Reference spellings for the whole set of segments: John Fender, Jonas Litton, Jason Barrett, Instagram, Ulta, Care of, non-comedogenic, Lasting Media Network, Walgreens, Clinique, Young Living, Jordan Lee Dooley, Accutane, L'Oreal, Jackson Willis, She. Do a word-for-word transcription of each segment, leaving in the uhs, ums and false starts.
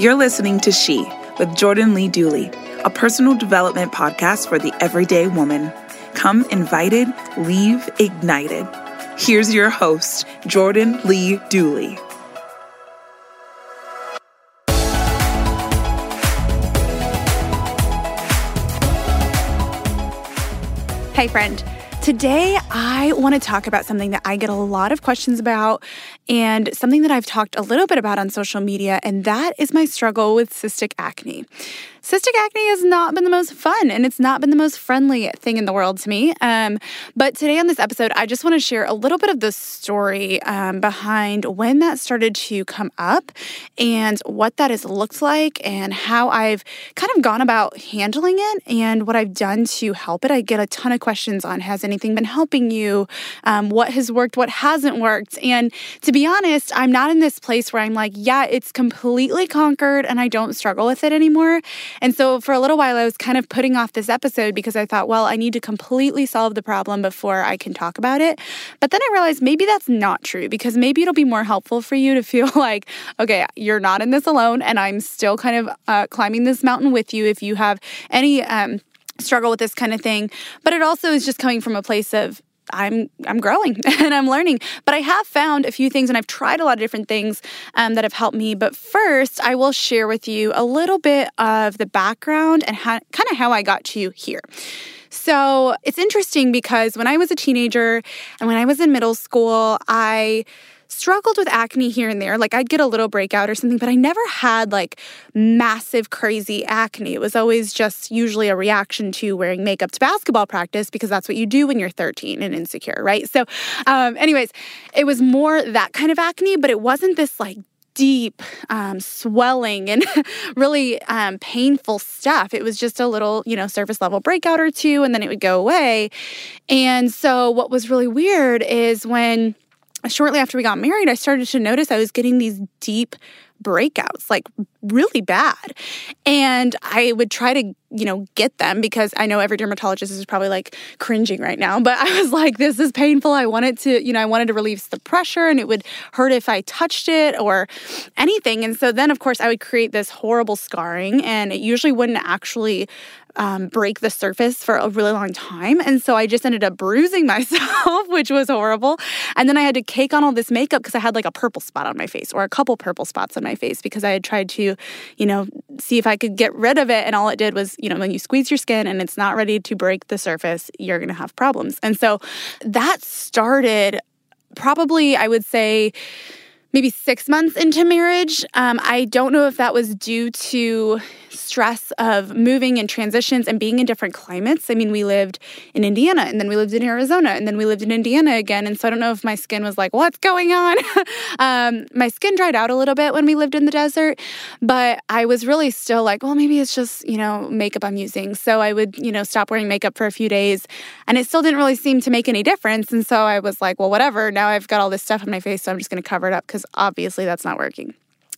You're listening to She with Jordan Lee Dooley, a personal development podcast for the everyday woman. Come invited, leave ignited. Here's your host, Jordan Lee Dooley. Hey, friend. Today, I want to talk about something that I get a lot of questions about and something that I've talked a little bit about on social media, and that is my struggle with cystic acne. Cystic acne has not been the most fun, and it's not been the most friendly thing in the world to me. Um, but today on this episode, I just want to share a little bit of the story um, behind when that started to come up and what that has looked like and how I've kind of gone about handling it and what I've done to help it. I get a ton of questions on, has anything been helping you? Um, what has worked? What hasn't worked? And to be honest, I'm not in this place where I'm like, yeah, it's completely conquered and I don't struggle with it anymore. And so for a little while, I was kind of putting off this episode because I thought, well, I need to completely solve the problem before I can talk about it. But then I realized maybe that's not true, because maybe it'll be more helpful for you to feel like, okay, you're not in this alone, and I'm still kind of uh, climbing this mountain with you if you have any um, struggle with this kind of thing. But it also is just coming from a place of, I'm I'm growing and I'm learning. But I have found a few things, and I've tried a lot of different things um, that have helped me. But first, I will share with you a little bit of the background and how, kind of how I got to here. So it's interesting because when I was a teenager and when I was in middle school, I struggled with acne here and there. Like, I'd get a little breakout or something, but I never had like massive, crazy acne. It was always just usually a reaction to wearing makeup to basketball practice, because that's what you do when you're thirteen and insecure, right? So um, anyways, it was more that kind of acne, but it wasn't this like deep um, swelling and really um, painful stuff. It was just a little, you know, surface level breakout or two, and then it would go away. And so what was really weird is when shortly after we got married, I started to notice I was getting these deep breakouts, like really bad. And I would try to, you know, get them, because I know every dermatologist is probably like cringing right now, but I was like, this is painful. I wanted to, you know, I wanted to release the pressure, and it would hurt if I touched it or anything. And so then, of course, I would create this horrible scarring, and it usually wouldn't actually Um, break the surface for a really long time. And so I just ended up bruising myself, which was horrible. And then I had to cake on all this makeup because I had like a purple spot on my face, or a couple purple spots on my face, because I had tried to, you know, see if I could get rid of it. And all it did was, you know, when you squeeze your skin and it's not ready to break the surface, you're going to have problems. And so that started probably, I would say, maybe six months into marriage. Um, I don't know if that was due to stress of moving and transitions and being in different climates. I mean, we lived in Indiana, and then we lived in Arizona, and then we lived in Indiana again. And so I don't know if my skin was like, what's going on? um, my skin dried out a little bit when we lived in the desert, but I was really still like, well, maybe it's just, you know, makeup I'm using. So I would, you know, stop wearing makeup for a few days, and it still didn't really seem to make any difference. And so I was like, well, whatever. Now I've got all this stuff on my face, so I'm just going to cover it up, because obviously that's not working.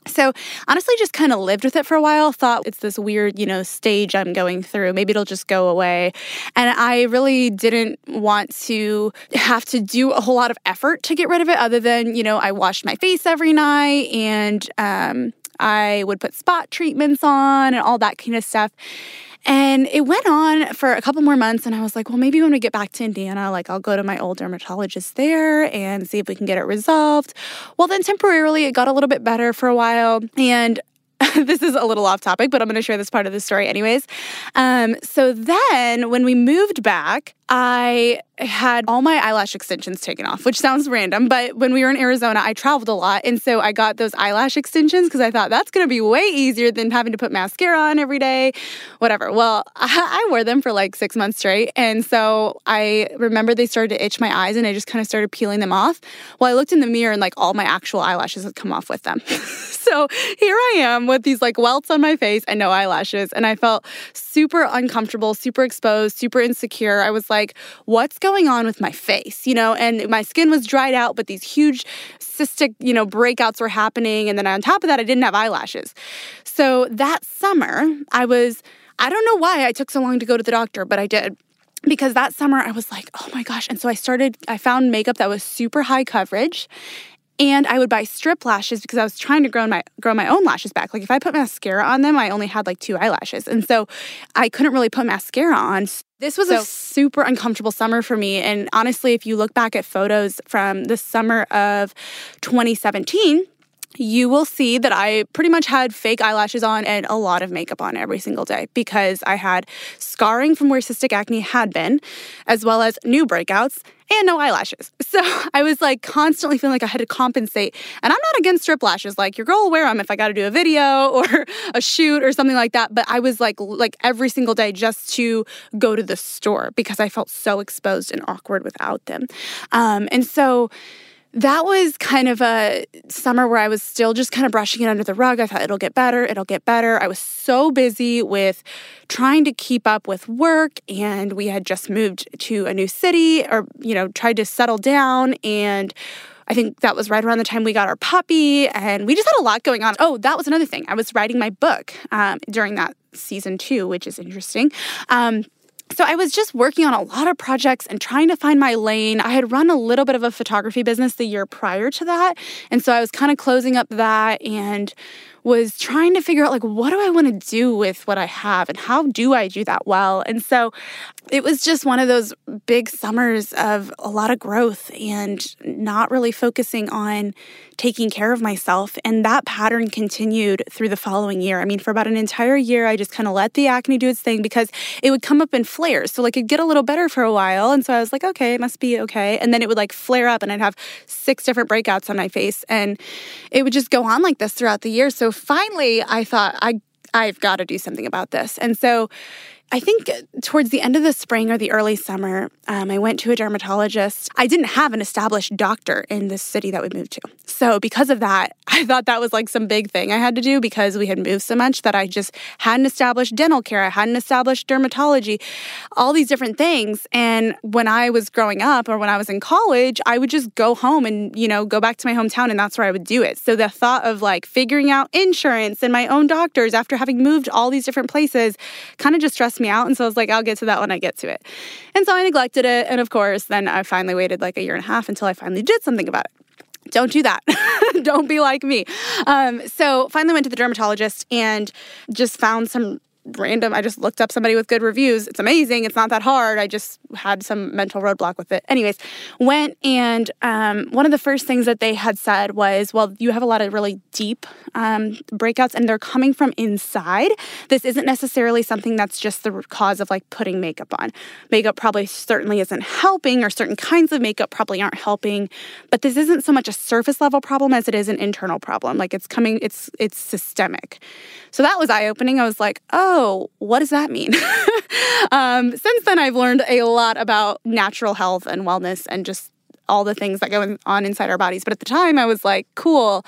So honestly, just kind of lived with it for a while, thought it's this weird, you know, stage I'm going through. Maybe it'll just go away. And I really didn't want to have to do a whole lot of effort to get rid of it, other than, you know, I washed my face every night and um, I would put spot treatments on and all that kind of stuff. And it went on for a couple more months, and I was like, well, maybe when we get back to Indiana, like, I'll go to my old dermatologist there and see if we can get it resolved. Well, then temporarily, it got a little bit better for a while, and this is a little off topic, but I'm going to share this part of the story anyways. Um, so then when we moved back, I had all my eyelash extensions taken off, which sounds random, but when we were in Arizona, I traveled a lot. And so I got those eyelash extensions because I thought that's going to be way easier than having to put mascara on every day, whatever. Well, I, I wore them for like six months straight. And so I remember they started to itch my eyes and I just kind of started peeling them off. Well, I looked in the mirror and like all my actual eyelashes had come off with them. So here I am with these like welts on my face and no eyelashes. And I felt super uncomfortable, super exposed, super insecure. I was like, what's going on with my face? You know, and my skin was dried out, but these huge cystic, you know, breakouts were happening. And then on top of that, I didn't have eyelashes. So that summer, I was, I don't know why I took so long to go to the doctor, but I did. Because that summer I was like, oh my gosh. And so I started, I found makeup that was super high coverage. And I would buy strip lashes because I was trying to grow my grow my own lashes back. Like if I put mascara on them, I only had like two eyelashes. And so I couldn't really put mascara on. This was so, a super uncomfortable summer for me. And honestly, if you look back at photos from the summer of twenty seventeen, you will see that I pretty much had fake eyelashes on and a lot of makeup on every single day because I had scarring from where cystic acne had been, as well as new breakouts and no eyelashes. So I was like constantly feeling like I had to compensate. And I'm not against strip lashes. Like your girl will wear them if I got to do a video or a shoot or something like that. But I was like like every single day just to go to the store because I felt so exposed and awkward without them. Um, and so... That was kind of a summer where I was still just kind of brushing it under the rug. I thought it'll get better, it'll get better. I was so busy with trying to keep up with work, and we had just moved to a new city or, you know, tried to settle down, and I think that was right around the time we got our puppy, and we just had a lot going on. Oh, that was another thing. I was writing my book um, during that season too, which is interesting. Um So I was just working on a lot of projects and trying to find my lane. I had run a little bit of a photography business the year prior to that. And so I was kind of closing up that and was trying to figure out like, what do I want to do with what I have and how do I do that well? And so it was just one of those big summers of a lot of growth and not really focusing on taking care of myself. And that pattern continued through the following year. I mean, for about an entire year, I just kind of let the acne do its thing because it would come up in flares. So like it'd get a little better for a while. And so I was like, okay, it must be okay. And then it would like flare up and I'd have six different breakouts on my face. And it would just go on like this throughout the year. So finally, I thought, I, I've got to do something about this. And so I think towards the end of the spring or the early summer, um, I went to a dermatologist. I didn't have an established doctor in the city that we moved to. So because of that, I thought that was like some big thing I had to do because we had moved so much that I just hadn't established dental care. I hadn't established dermatology, all these different things. And when I was growing up or when I was in college, I would just go home and, you know, go back to my hometown and that's where I would do it. So the thought of like figuring out insurance and my own doctors after having moved all these different places kind of just stressed me out. And so I was like, I'll get to that when I get to it. And so I neglected it. And of course, then I finally waited like a year and a half until I finally did something about it. Don't do that. Don't be like me. Um, so finally went to the dermatologist and just found some random, I just looked up somebody with good reviews. It's amazing. It's not that hard. I just had some mental roadblock with it. Anyways, went and um, one of the first things that they had said was, well, you have a lot of really deep um, breakouts and they're coming from inside. This isn't necessarily something that's just the cause of like putting makeup on. Makeup probably certainly isn't helping, or certain kinds of makeup probably aren't helping, but this isn't so much a surface level problem as it is an internal problem. Like it's coming, it's, it's systemic. So that was eye-opening. I was like, oh, Oh, what does that mean? um, since then, I've learned a lot about natural health and wellness and just all the things that go on inside our bodies. But at the time, I was like, cool.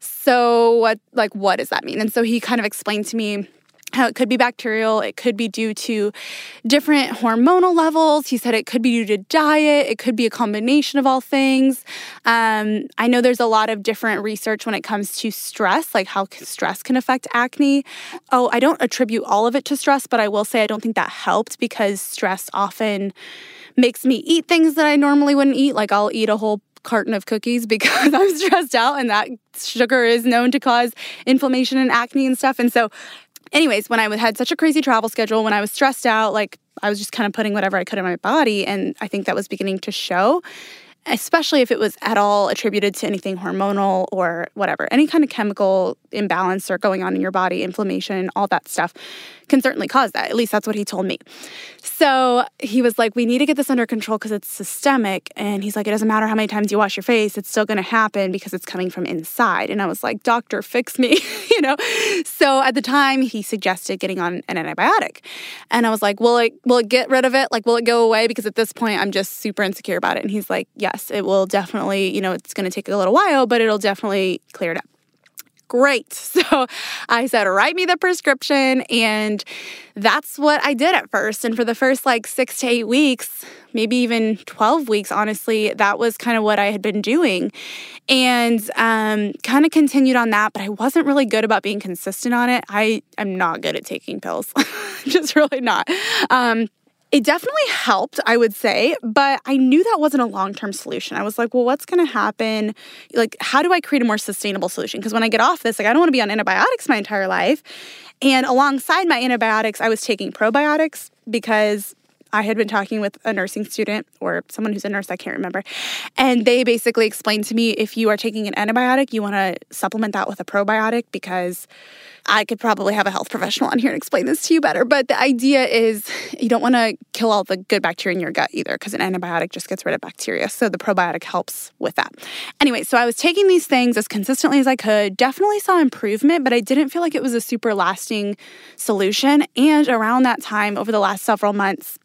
So what, like, what does that mean? And so he kind of explained to me how it could be bacterial. It could be due to different hormonal levels. He said it could be due to diet. It could be a combination of all things. Um, I know there's a lot of different research when it comes to stress, like how stress can affect acne. Oh, I don't attribute all of it to stress, but I will say I don't think that helped because stress often makes me eat things that I normally wouldn't eat. Like I'll eat a whole carton of cookies because I'm stressed out, and that sugar is known to cause inflammation and acne and stuff. And so anyways, when I had such a crazy travel schedule, when I was stressed out, like I was just kind of putting whatever I could in my body, and I think that was beginning to show, especially if it was at all attributed to anything hormonal or whatever. Any kind of chemical imbalance or going on in your body, inflammation, all that stuff can certainly cause that. At least that's what he told me. So he was like, we need to get this under control because it's systemic. And he's like, it doesn't matter how many times you wash your face, it's still going to happen because it's coming from inside. And I was like, doctor, fix me, you know? So at the time, he suggested getting on an antibiotic. And I was like, will it, will it get rid of it? Like, will it go away? Because at this point, I'm just super insecure about it. And he's like, yeah. Yes, it will definitely, you know, it's going to take a little while, but it'll definitely clear it up. Great. So I said, write me the prescription. And that's what I did at first. And for the first like six to eight weeks, maybe even twelve weeks, honestly, that was kind of what I had been doing. And um, kind of continued on that, but I wasn't really good about being consistent on it. I am not good at taking pills. Just really not. Um It definitely helped, I would say, but I knew that wasn't a long-term solution. I was like, well, what's going to happen? Like, how do I create a more sustainable solution? Because when I get off this, like, I don't want to be on antibiotics my entire life. And alongside my antibiotics, I was taking probiotics because I had been talking with a nursing student or someone who's a nurse, I can't remember. And they basically explained to me, if you are taking an antibiotic, you want to supplement that with a probiotic, because I could probably have a health professional on here and explain this to you better. But the idea is you don't want to kill all the good bacteria in your gut either, because an antibiotic just gets rid of bacteria. So the probiotic helps with that. Anyway, so I was taking these things as consistently as I could, definitely saw improvement, but I didn't feel like it was a super lasting solution. And around that time, over the last several months,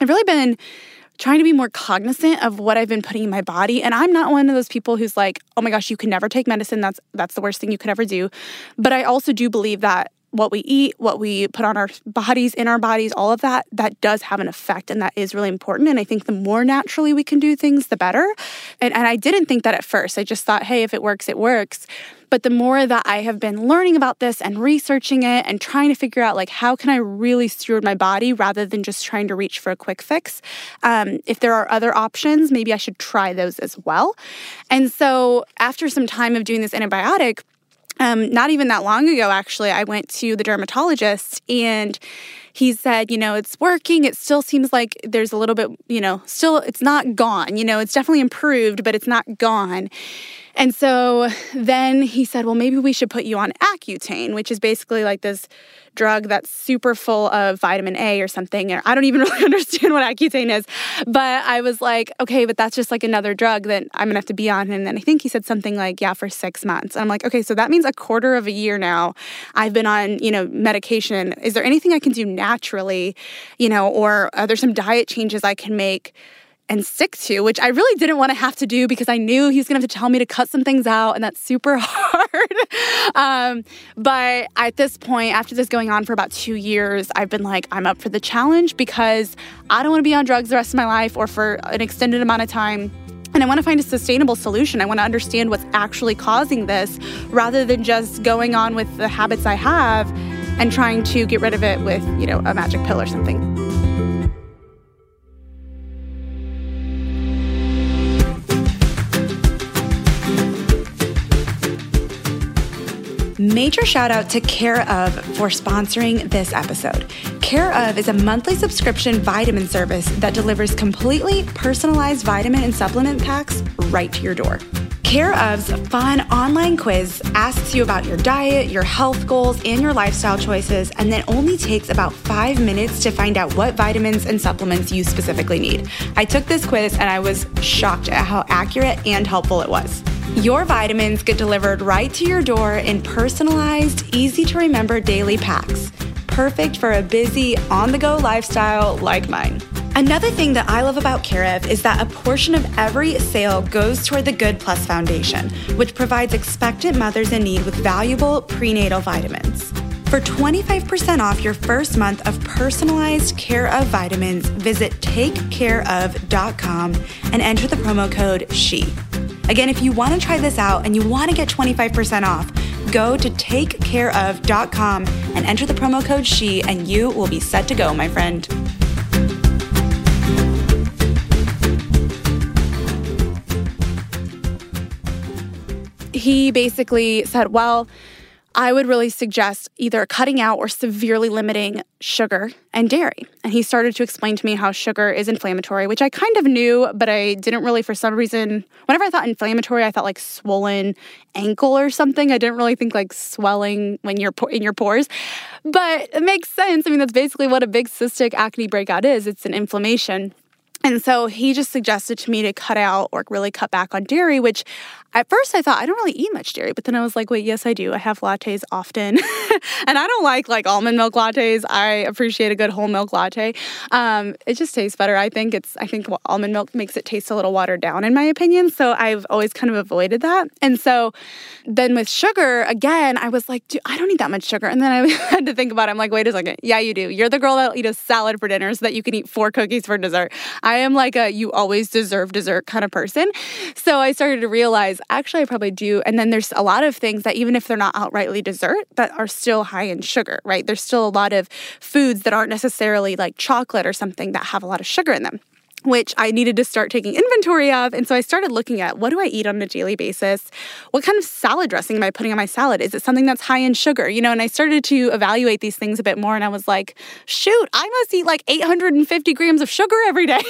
I've really been trying to be more cognizant of what I've been putting in my body. And I'm not one of those people who's like, oh my gosh, you can never take medicine. That's that's the worst thing you could ever do. But I also do believe that what we eat, what we put on our bodies, in our bodies, all of that, that does have an effect. And that is really important. And I think the more naturally we can do things, the better. And, and I didn't think that at first. I just thought, hey, if it works, it works. But the more that I have been learning about this and researching it and trying to figure out, like, how can I really steward my body rather than just trying to reach for a quick fix? Um, if there are other options, maybe I should try those as well. And so after some time of doing this antibiotic, Um, not even that long ago, actually, I went to the dermatologist, and he said, you know, it's working. It still seems like there's a little bit, you know, still it's not gone. You know, it's definitely improved, but it's not gone. And so then he said, well, maybe we should put you on Accutane, which is basically like this drug that's super full of vitamin A or something. And I don't even really understand what Accutane is. But I was like, okay, but that's just like another drug that I'm going to have to be on. And then I think he said something like, yeah, for six months. And I'm like, okay, so that means a quarter of a year now I've been on, you know, medication. Is there anything I can do naturally, you know, or are there some diet changes I can make and stick to, which I really didn't want to have to do because I knew he was going to have to tell me to cut some things out, and that's super hard. um, but at this point, after this going on for about two years, I've been like, I'm up for the challenge because I don't want to be on drugs the rest of my life or for an extended amount of time. And I want to find a sustainable solution. I want to understand what's actually causing this rather than just going on with the habits I have and trying to get rid of it with, you know, a magic pill or something. Major shout out to Care of for sponsoring this episode. Care of is a monthly subscription vitamin service that delivers completely personalized vitamin and supplement packs right to your door. Care of's fun online quiz asks you about your diet, your health goals, and your lifestyle choices, and then only takes about five minutes to find out what vitamins and supplements you specifically need. I took this quiz and I was shocked at how accurate and helpful it was. Your vitamins get delivered right to your door in personalized, easy-to-remember daily packs, perfect for a busy, on-the-go lifestyle like mine. Another thing that I love about Care of is that a portion of every sale goes toward the Good Plus Foundation, which provides expectant mothers in need with valuable prenatal vitamins. For twenty-five percent off your first month of personalized Care of vitamins, visit take care of dot com and enter the promo code SHE. Again, if you want to try this out and you want to get twenty-five percent off, go to take care of dot com and enter the promo code SHE, and you will be set to go, my friend. he basically said, well, I would really suggest either cutting out or severely limiting sugar and dairy. And he started to explain to me how sugar is inflammatory, which I kind of knew, but I didn't really, for some reason, whenever I thought inflammatory, I thought like swollen ankle or something. I didn't really think like swelling when you're po- in your pores, but it makes sense. I mean, that's basically what a big cystic acne breakout is. It's an inflammation. And so he just suggested to me to cut out or really cut back on dairy, which at first I thought, I don't really eat much dairy. But then I was like, wait, yes, I do. I have lattes often. And I don't like like almond milk lattes. I appreciate a good whole milk latte. Um, it just tastes better. I think it's, I think well, almond milk makes it taste a little watered down in my opinion. So I've always kind of avoided that. And so then with sugar, again, I was like, dude, I don't need that much sugar. And then I had to think about it. I'm like, wait a second. Yeah, you do. You're the girl that'll eat a salad for dinner so that you can eat four cookies for dessert. I I am like a you always deserve dessert kind of person. So I started to realize, actually, I probably do. And then there's a lot of things that even if they're not outrightly dessert, that are still high in sugar, right? There's still a lot of foods that aren't necessarily like chocolate or something that have a lot of sugar in them, which I needed to start taking inventory of. And so I started looking at, what do I eat on a daily basis? What kind of salad dressing am I putting on my salad? Is it something that's high in sugar? You know, and I started to evaluate these things a bit more. And I was like, shoot, I must eat like eight hundred fifty grams of sugar every day.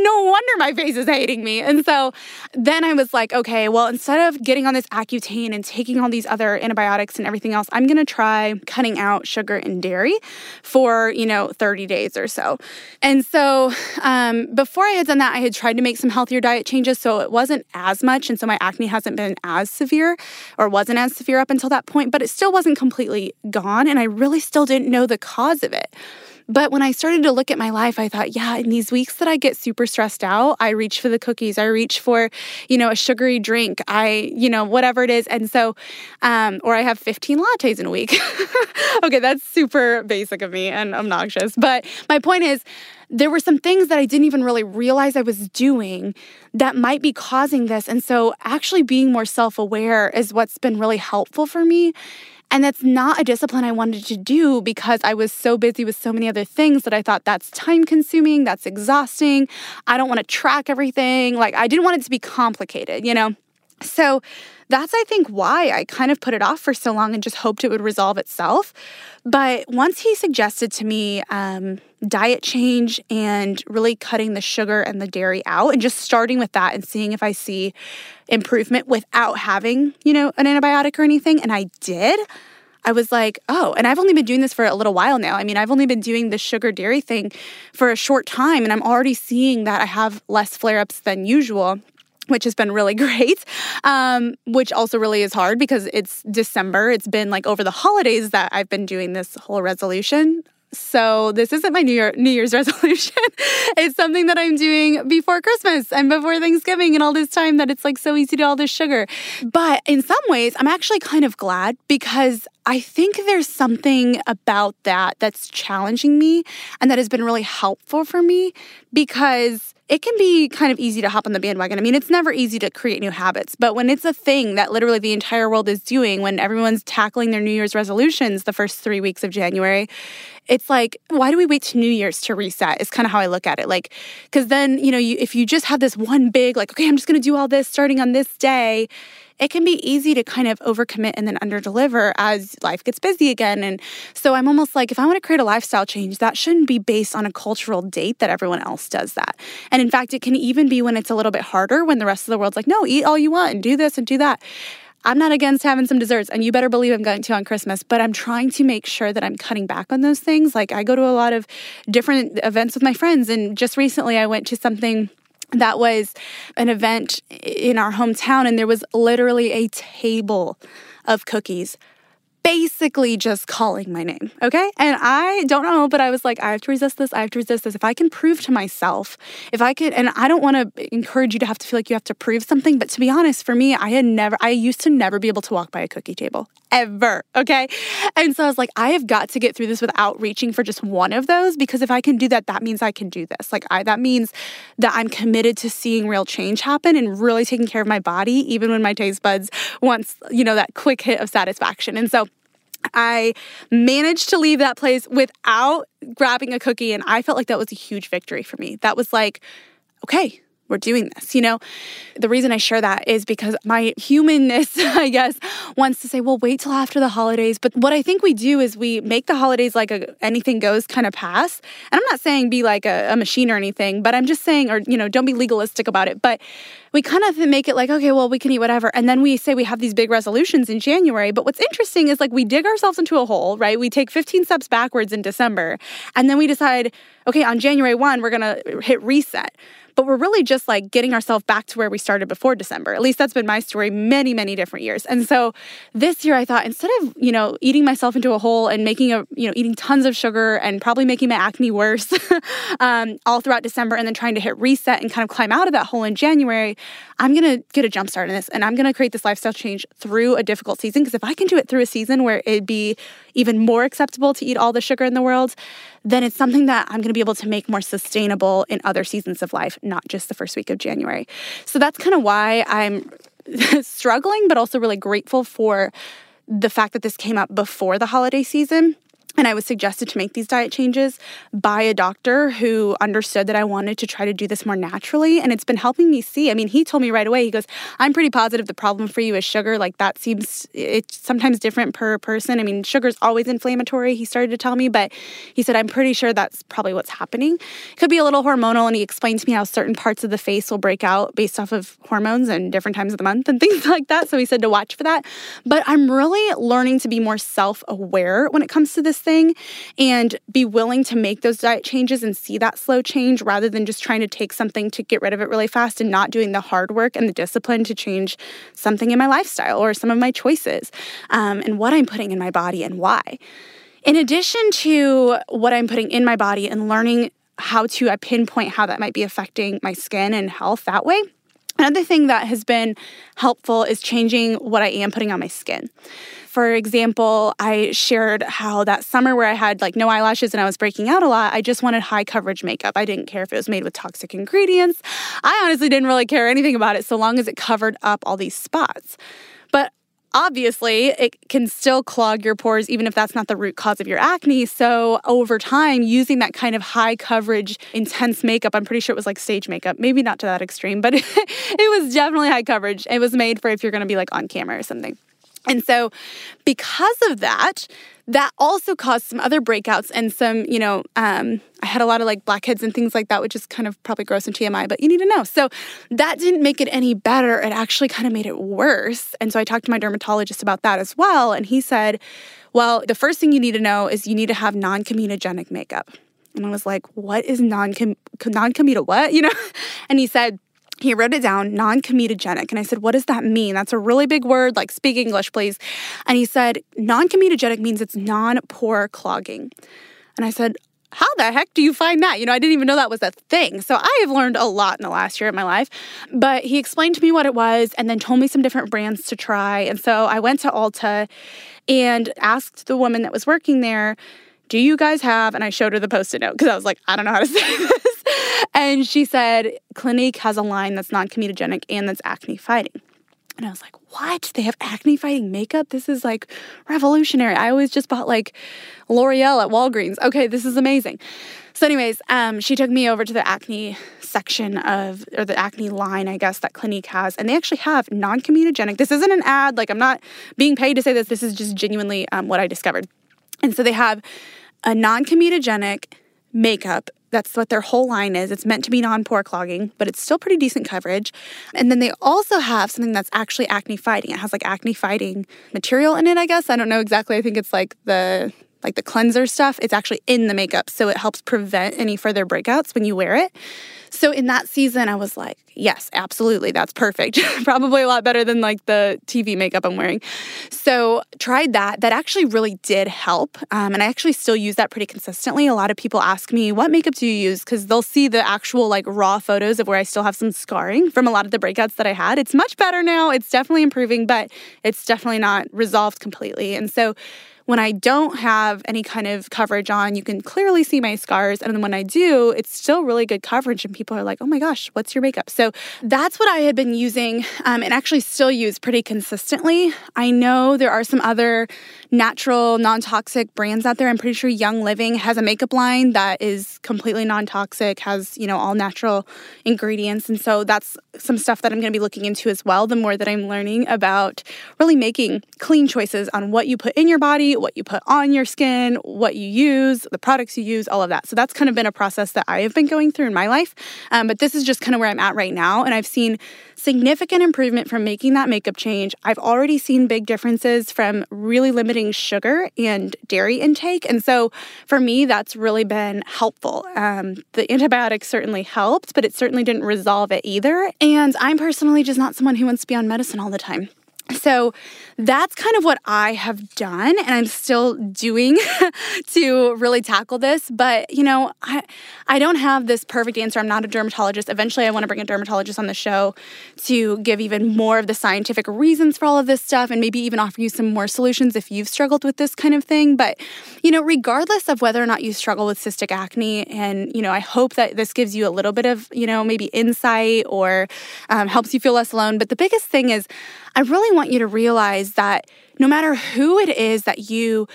No wonder my face is hating me. And so then I was like, okay, well, instead of getting on this Accutane and taking all these other antibiotics and everything else, I'm going to try cutting out sugar and dairy for, you know, thirty days or so. And so, um, before I had done that, I had tried to make some healthier diet changes, so it wasn't as much, and so my acne hasn't been as severe or wasn't as severe up until that point, but it still wasn't completely gone, and I really still didn't know the cause of it. But when I started to look at my life, I thought, yeah, in these weeks that I get super stressed out, I reach for the cookies, I reach for, you know, a sugary drink, I, you know, whatever it is. And so, um, or I have fifteen lattes in a week. Okay, that's super basic of me and obnoxious. But my point is, there were some things that I didn't even really realize I was doing that might be causing this. And so actually being more self-aware is what's been really helpful for me. And that's not a discipline I wanted to do because I was so busy with so many other things that I thought that's time-consuming, that's exhausting, I don't want to track everything. Like, I didn't want it to be complicated, you know? So that's, I think, why I kind of put it off for so long and just hoped it would resolve itself. But once he suggested to me um, diet change and really cutting the sugar and the dairy out and just starting with that and seeing if I see improvement without having, you know, an antibiotic or anything, and I did, I was like, oh, and I've only been doing this for a little while now. I mean, I've only been doing the sugar dairy thing for a short time, and I'm already seeing that I have less flare-ups than usual, which has been really great, um, which also really is hard because it's December. It's been like over the holidays that I've been doing this whole resolution. So this isn't my New Year, New Year's resolution. It's something that I'm doing before Christmas and before Thanksgiving and all this time that it's like so easy to all this sugar. But in some ways, I'm actually kind of glad because I think there's something about that that's challenging me and that has been really helpful for me because it can be kind of easy to hop on the bandwagon. I mean, it's never easy to create new habits, but when it's a thing that literally the entire world is doing, when everyone's tackling their New Year's resolutions the first three weeks of January, it's like, why do we wait to New Year's to reset? It's kind of how I look at it. Like, because then, you know, you, if you just have this one big, like, okay, I'm just going to do all this starting on this day, it can be easy to kind of overcommit and then underdeliver as life gets busy again. And so I'm almost like, if I want to create a lifestyle change, that shouldn't be based on a cultural date that everyone else does that. And in fact, it can even be when it's a little bit harder, when the rest of the world's like, no, eat all you want and do this and do that. I'm not against having some desserts, and you better believe I'm going to on Christmas, but I'm trying to make sure that I'm cutting back on those things. Like, I go to a lot of different events with my friends, and just recently I went to something that was an event in our hometown, and there was literally a table of cookies basically just calling my name, okay? And I don't know, but I was like, I have to resist this, I have to resist this. If I can prove to myself, if I could, and I don't want to encourage you to have to feel like you have to prove something, but to be honest, for me, I had never, I used to never be able to walk by a cookie table, ever, okay? And so I was like, I have got to get through this without reaching for just one of those, because if I can do that, that means I can do this. Like, I, that means that I'm committed to seeing real change happen and really taking care of my body, even when my taste buds wants, you know, that quick hit of satisfaction. And so I managed to leave that place without grabbing a cookie, and I felt like that was a huge victory for me. That was like, okay, we're doing this, you know? The reason I share that is because my humanness, I guess, wants to say, well, wait till after the holidays. But what I think we do is we make the holidays like a anything goes kind of pass. And I'm not saying be like a, a machine or anything, but I'm just saying, or, you know, don't be legalistic about it. But we kind of make it like, okay, well, we can eat whatever. And then we say we have these big resolutions in January. But what's interesting is like we dig ourselves into a hole, right? We take fifteen steps backwards in December. And then we decide, okay, on January first, we're going to hit reset. But we're really just like getting ourselves back to where we started before December. At least that's been my story many, many different years. And so this year I thought, instead of, you know, eating myself into a hole and making a, you know, eating tons of sugar and probably making my acne worse um, all throughout December and then trying to hit reset and kind of climb out of that hole in January, I'm going to get a jump start in this. And I'm going to create this lifestyle change through a difficult season. Because if I can do it through a season where it'd be even more acceptable to eat all the sugar in the world, then it's something that I'm going to be able to make more sustainable in other seasons of life, not just the first week of January. So that's kind of why I'm struggling, but also really grateful for the fact that this came up before the holiday season. And I was suggested to make these diet changes by a doctor who understood that I wanted to try to do this more naturally. And it's been helping me see. I mean, he told me right away, he goes, I'm pretty positive the problem for you is sugar. Like that seems, it's sometimes different per person. I mean, sugar's always inflammatory, he started to tell me. But he said, I'm pretty sure that's probably what's happening. It could be a little hormonal. And he explained to me how certain parts of the face will break out based off of hormones and different times of the month and things like that. So he said to watch for that. But I'm really learning to be more self-aware when it comes to this thing and be willing to make those diet changes and see that slow change rather than just trying to take something to get rid of it really fast and not doing the hard work and the discipline to change something in my lifestyle or some of my choices um, and what I'm putting in my body and why. In addition to what I'm putting in my body and learning how to I pinpoint how that might be affecting my skin and health that way, another thing that has been helpful is changing what I am putting on my skin. For example, I shared how that summer where I had like no eyelashes and I was breaking out a lot, I just wanted high coverage makeup. I didn't care if it was made with toxic ingredients. I honestly didn't really care anything about it so long as it covered up all these spots. But obviously, it can still clog your pores, even if that's not the root cause of your acne. So over time, using that kind of high coverage, intense makeup, I'm pretty sure it was like stage makeup, maybe not to that extreme, but it, it was definitely high coverage. It was made for if you're going to be like on camera or something. And so because of that, that also caused some other breakouts and some, you know, um, I had a lot of like blackheads and things like that, which is kind of probably gross and T M I, but you need to know. So that didn't make it any better. It actually kind of made it worse. And so I talked to my dermatologist about that as well. And he said, well, the first thing you need to know is you need to have non-comedogenic makeup. And I was like, what is non-com- non-comedo what? You know? And he said, he wrote it down, non-comedogenic. And I said, what does that mean? That's a really big word. Like, speak English, please. And he said, non-comedogenic means it's non-pore clogging. And I said, how the heck do you find that? You know, I didn't even know that was a thing. So I have learned a lot in the last year of my life. But he explained to me what it was and then told me some different brands to try. And so I went to Ulta and asked the woman that was working there, do you guys have? And I showed her the Post-it note because I was like, I don't know how to say this. And she said, Clinique has a line that's non-comedogenic and that's acne fighting. And I was like, what? They have acne fighting makeup? This is like revolutionary. I always just bought like L'Oreal at Walgreens. Okay, this is amazing. So anyways, um, she took me over to the acne section of, or the acne line, I guess, that Clinique has. And they actually have non-comedogenic. This isn't an ad. Like I'm not being paid to say this. This is just genuinely um, what I discovered. And so they have a non-comedogenic makeup. That's what their whole line is. It's meant to be non-pore clogging, but it's still pretty decent coverage. And then they also have something that's actually acne fighting. It has like acne fighting material in it, I guess. I don't know exactly. I think it's like the like the cleanser stuff. It's actually in the makeup, so it helps prevent any further breakouts when you wear it. So in that season, I was like, yes, absolutely. That's perfect. Probably a lot better than like the T V makeup I'm wearing. So tried that. That actually really did help. Um, and I actually still use that pretty consistently. A lot of people ask me, what makeup do you use? Because they'll see the actual like raw photos of where I still have some scarring from a lot of the breakouts that I had. It's much better now. It's definitely improving, but it's definitely not resolved completely. And so when I don't have any kind of coverage on, you can clearly see my scars. And then when I do, it's still really good coverage. And people are like, oh my gosh, what's your makeup? So So that's what I had been using um, and actually still use pretty consistently. I know there are some other natural, non-toxic brands out there. I'm pretty sure Young Living has a makeup line that is completely non-toxic, has, you know, all natural ingredients. And so that's some stuff that I'm going to be looking into as well, the more that I'm learning about really making clean choices on what you put in your body, what you put on your skin, what you use, the products you use, all of that. So that's kind of been a process that I have been going through in my life. Um, but this is just kind of where I'm at right now. And I've seen significant improvement from making that makeup change. I've already seen big differences from really limiting sugar and dairy intake. And so for me, that's really been helpful. Um, the antibiotics certainly helped, but it certainly didn't resolve it either. And I'm personally just not someone who wants to be on medicine all the time. So that's kind of what I have done and I'm still doing to really tackle this. But, you know, I I don't have this perfect answer. I'm not a dermatologist. Eventually, I want to bring a dermatologist on the show to give even more of the scientific reasons for all of this stuff and maybe even offer you some more solutions if you've struggled with this kind of thing. But, you know, regardless of whether or not you struggle with cystic acne, and, you know, I hope that this gives you a little bit of, you know, maybe insight or um, helps you feel less alone. But the biggest thing is I really want you to realize that no matter who it is that you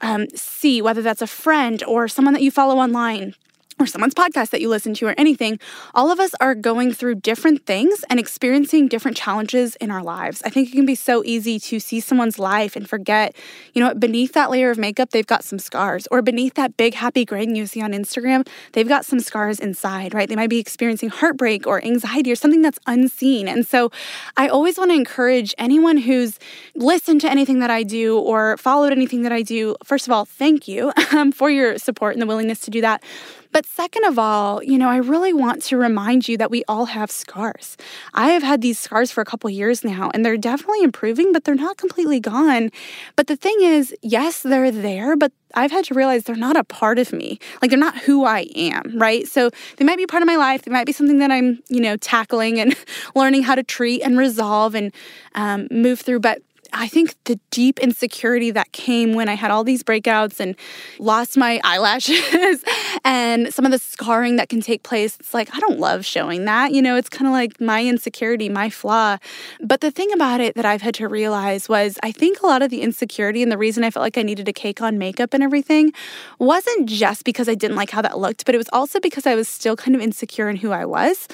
um, see, whether that's a friend or someone that you follow online or someone's podcast that you listen to or anything, all of us are going through different things and experiencing different challenges in our lives. I think it can be so easy to see someone's life and forget, you know, beneath that layer of makeup, they've got some scars, or beneath that big happy grin you see on Instagram, they've got some scars inside, right? They might be experiencing heartbreak or anxiety or something that's unseen. And so I always want to encourage anyone who's listened to anything that I do or followed anything that I do. First of all, thank you um, for your support and the willingness to do that. But second of all, you know, I really want to remind you that we all have scars. I have had these scars for a couple years now, and they're definitely improving, but they're not completely gone. But the thing is, yes, they're there, but I've had to realize they're not a part of me. Like, they're not who I am, right? So they might be part of my life. They might be something that I'm, you know, tackling and learning how to treat and resolve and um, move through. But I think the deep insecurity that came when I had all these breakouts and lost my eyelashes and some of the scarring that can take place, it's like, I don't love showing that. You know, it's kind of like my insecurity, my flaw. But the thing about it that I've had to realize was I think a lot of the insecurity and the reason I felt like I needed to cake on makeup and everything wasn't just because I didn't like how that looked, but it was also because I was still kind of insecure in who I was.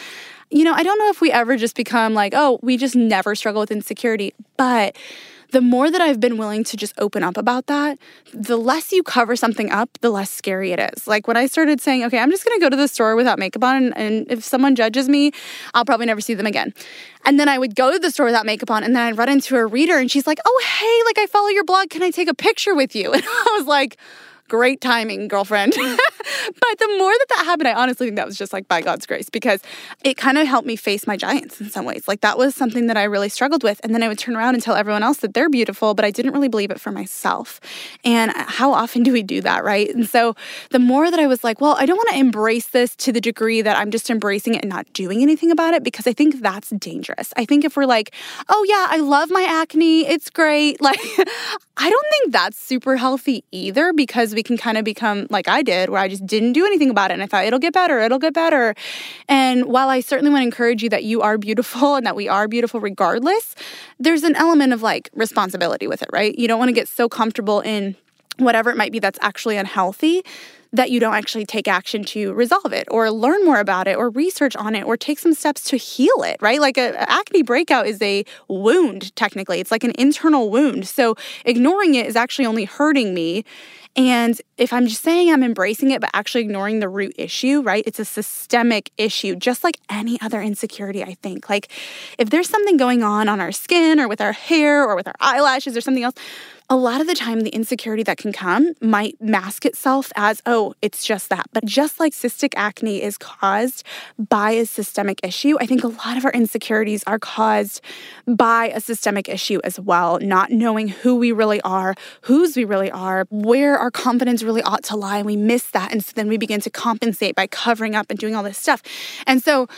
You know, I don't know if we ever just become like, oh, we just never struggle with insecurity. But the more that I've been willing to just open up about that, the less you cover something up, the less scary it is. Like when I started saying, okay, I'm just going to go to the store without makeup on, and, and if someone judges me, I'll probably never see them again. And then I would go to the store without makeup on, and then I'd run into a reader, and she's like, oh, hey, like I follow your blog. Can I take a picture with you? And I was like, great timing, girlfriend. But the more that that happened, I honestly think that was just like by God's grace, because it kind of helped me face my giants in some ways. Like that was something that I really struggled with. And then I would turn around and tell everyone else that they're beautiful, but I didn't really believe it for myself. And how often do we do that, right? And so the more that I was like, well, I don't want to embrace this to the degree that I'm just embracing it and not doing anything about it, because I think that's dangerous. I think if we're like, oh yeah, I love my acne, it's great. Like, I don't think that's super healthy either, because we can kind of become like I did, where I just didn't do anything about it. And I thought, it'll get better, it'll get better. And while I certainly want to encourage you that you are beautiful and that we are beautiful regardless, there's an element of like responsibility with it, right? You don't want to get so comfortable in whatever it might be that's actually unhealthy that you don't actually take action to resolve it or learn more about it or research on it or take some steps to heal it, right? Like an acne breakout is a wound, technically. It's like an internal wound. So ignoring it is actually only hurting me. And if I'm just saying I'm embracing it, but actually ignoring the root issue, right? It's a systemic issue, just like any other insecurity, I think. Like if there's something going on on our skin or with our hair or with our eyelashes or something else, a lot of the time the insecurity that can come might mask itself as, oh, it's just that. But just like cystic acne is caused by a systemic issue, I think a lot of our insecurities are caused by a systemic issue as well. Not knowing who we really are, whose we really are, where our confidence really ought to lie. And we miss that. And so then we begin to compensate by covering up and doing all this stuff. And so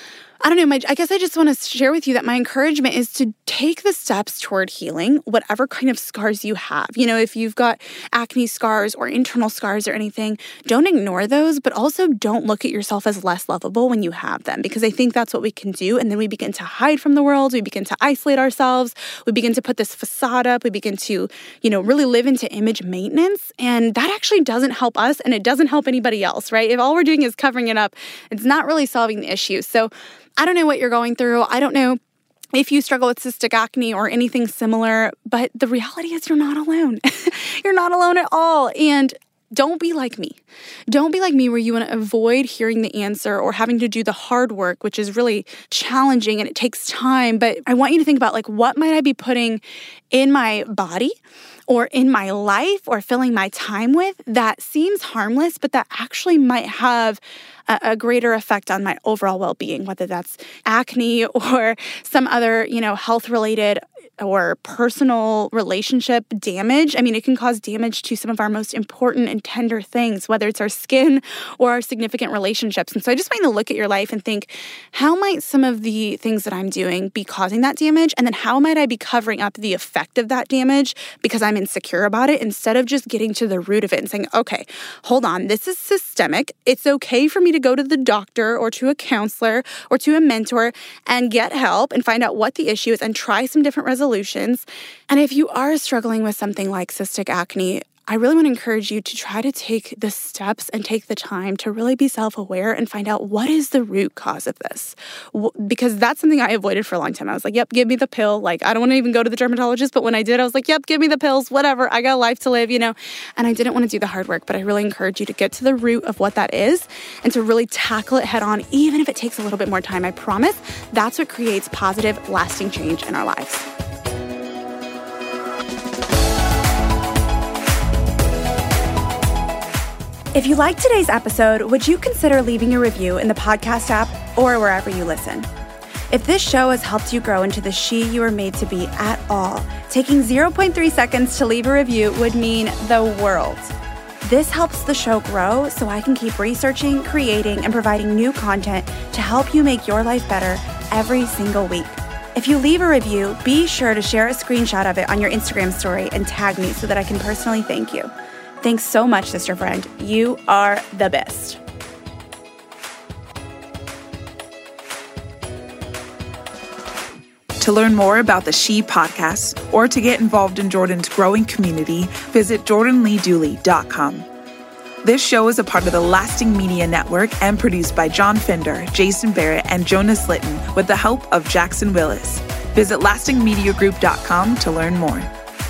I don't know. My, I guess I just want to share with you that my encouragement is to take the steps toward healing whatever kind of scars you have. You know, if you've got acne scars or internal scars or anything, don't ignore those, but also don't look at yourself as less lovable when you have them, because I think that's what we can do. And then we begin to hide from the world. We begin to isolate ourselves. We begin to put this facade up. We begin to, you know, really live into image maintenance. And that actually doesn't help us and it doesn't help anybody else, right? If all we're doing is covering it up, it's not really solving the issue. So I don't know what you're going through. I don't know if you struggle with cystic acne or anything similar, but the reality is you're not alone. You're not alone at all. And don't be like me. Don't be like me where you want to avoid hearing the answer or having to do the hard work, which is really challenging and it takes time. But I want you to think about, like, what might I be putting in my body or in my life or filling my time with that seems harmless, but that actually might have a greater effect on my overall well-being, whether that's acne or some other, you know, health-related or personal relationship damage. I mean, it can cause damage to some of our most important and tender things, whether it's our skin or our significant relationships. And so I just want you to look at your life and think, how might some of the things that I'm doing be causing that damage? And then how might I be covering up the effect of that damage because I'm insecure about it, instead of just getting to the root of it and saying, okay, hold on, this is systemic. It's okay for me to go to the doctor or to a counselor or to a mentor and get help and find out what the issue is and try some different resolutions. Solutions. And if you are struggling with something like cystic acne, I really want to encourage you to try to take the steps and take the time to really be self-aware and find out what is the root cause of this. Because that's something I avoided for a long time. I was like, yep, give me the pill. Like, I don't want to even go to the dermatologist. But when I did, I was like, yep, give me the pills, whatever. I got a life to live, you know. And I didn't want to do the hard work. But I really encourage you to get to the root of what that is and to really tackle it head on, even if it takes a little bit more time. I promise that's what creates positive, lasting change in our lives. If you liked today's episode, would you consider leaving a review in the podcast app or wherever you listen? If this show has helped you grow into the she you were made to be at all, taking zero point three seconds to leave a review would mean the world. This helps the show grow so I can keep researching, creating, and providing new content to help you make your life better every single week. If you leave a review, be sure to share a screenshot of it on your Instagram story and tag me so that I can personally thank you. Thanks so much, sister friend. You are the best. To learn more about the She podcast or to get involved in Jordan's growing community, visit jordan lee dooley dot com. This show is a part of the Lasting Media Network and produced by John Fender, Jason Barrett, and Jonas Litton with the help of Jackson Willis. Visit lasting media group dot com to learn more.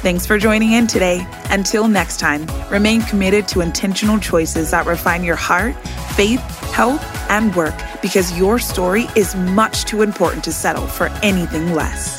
Thanks for joining in today. Until next time, remain committed to intentional choices that refine your heart, faith, health, and work, because your story is much too important to settle for anything less.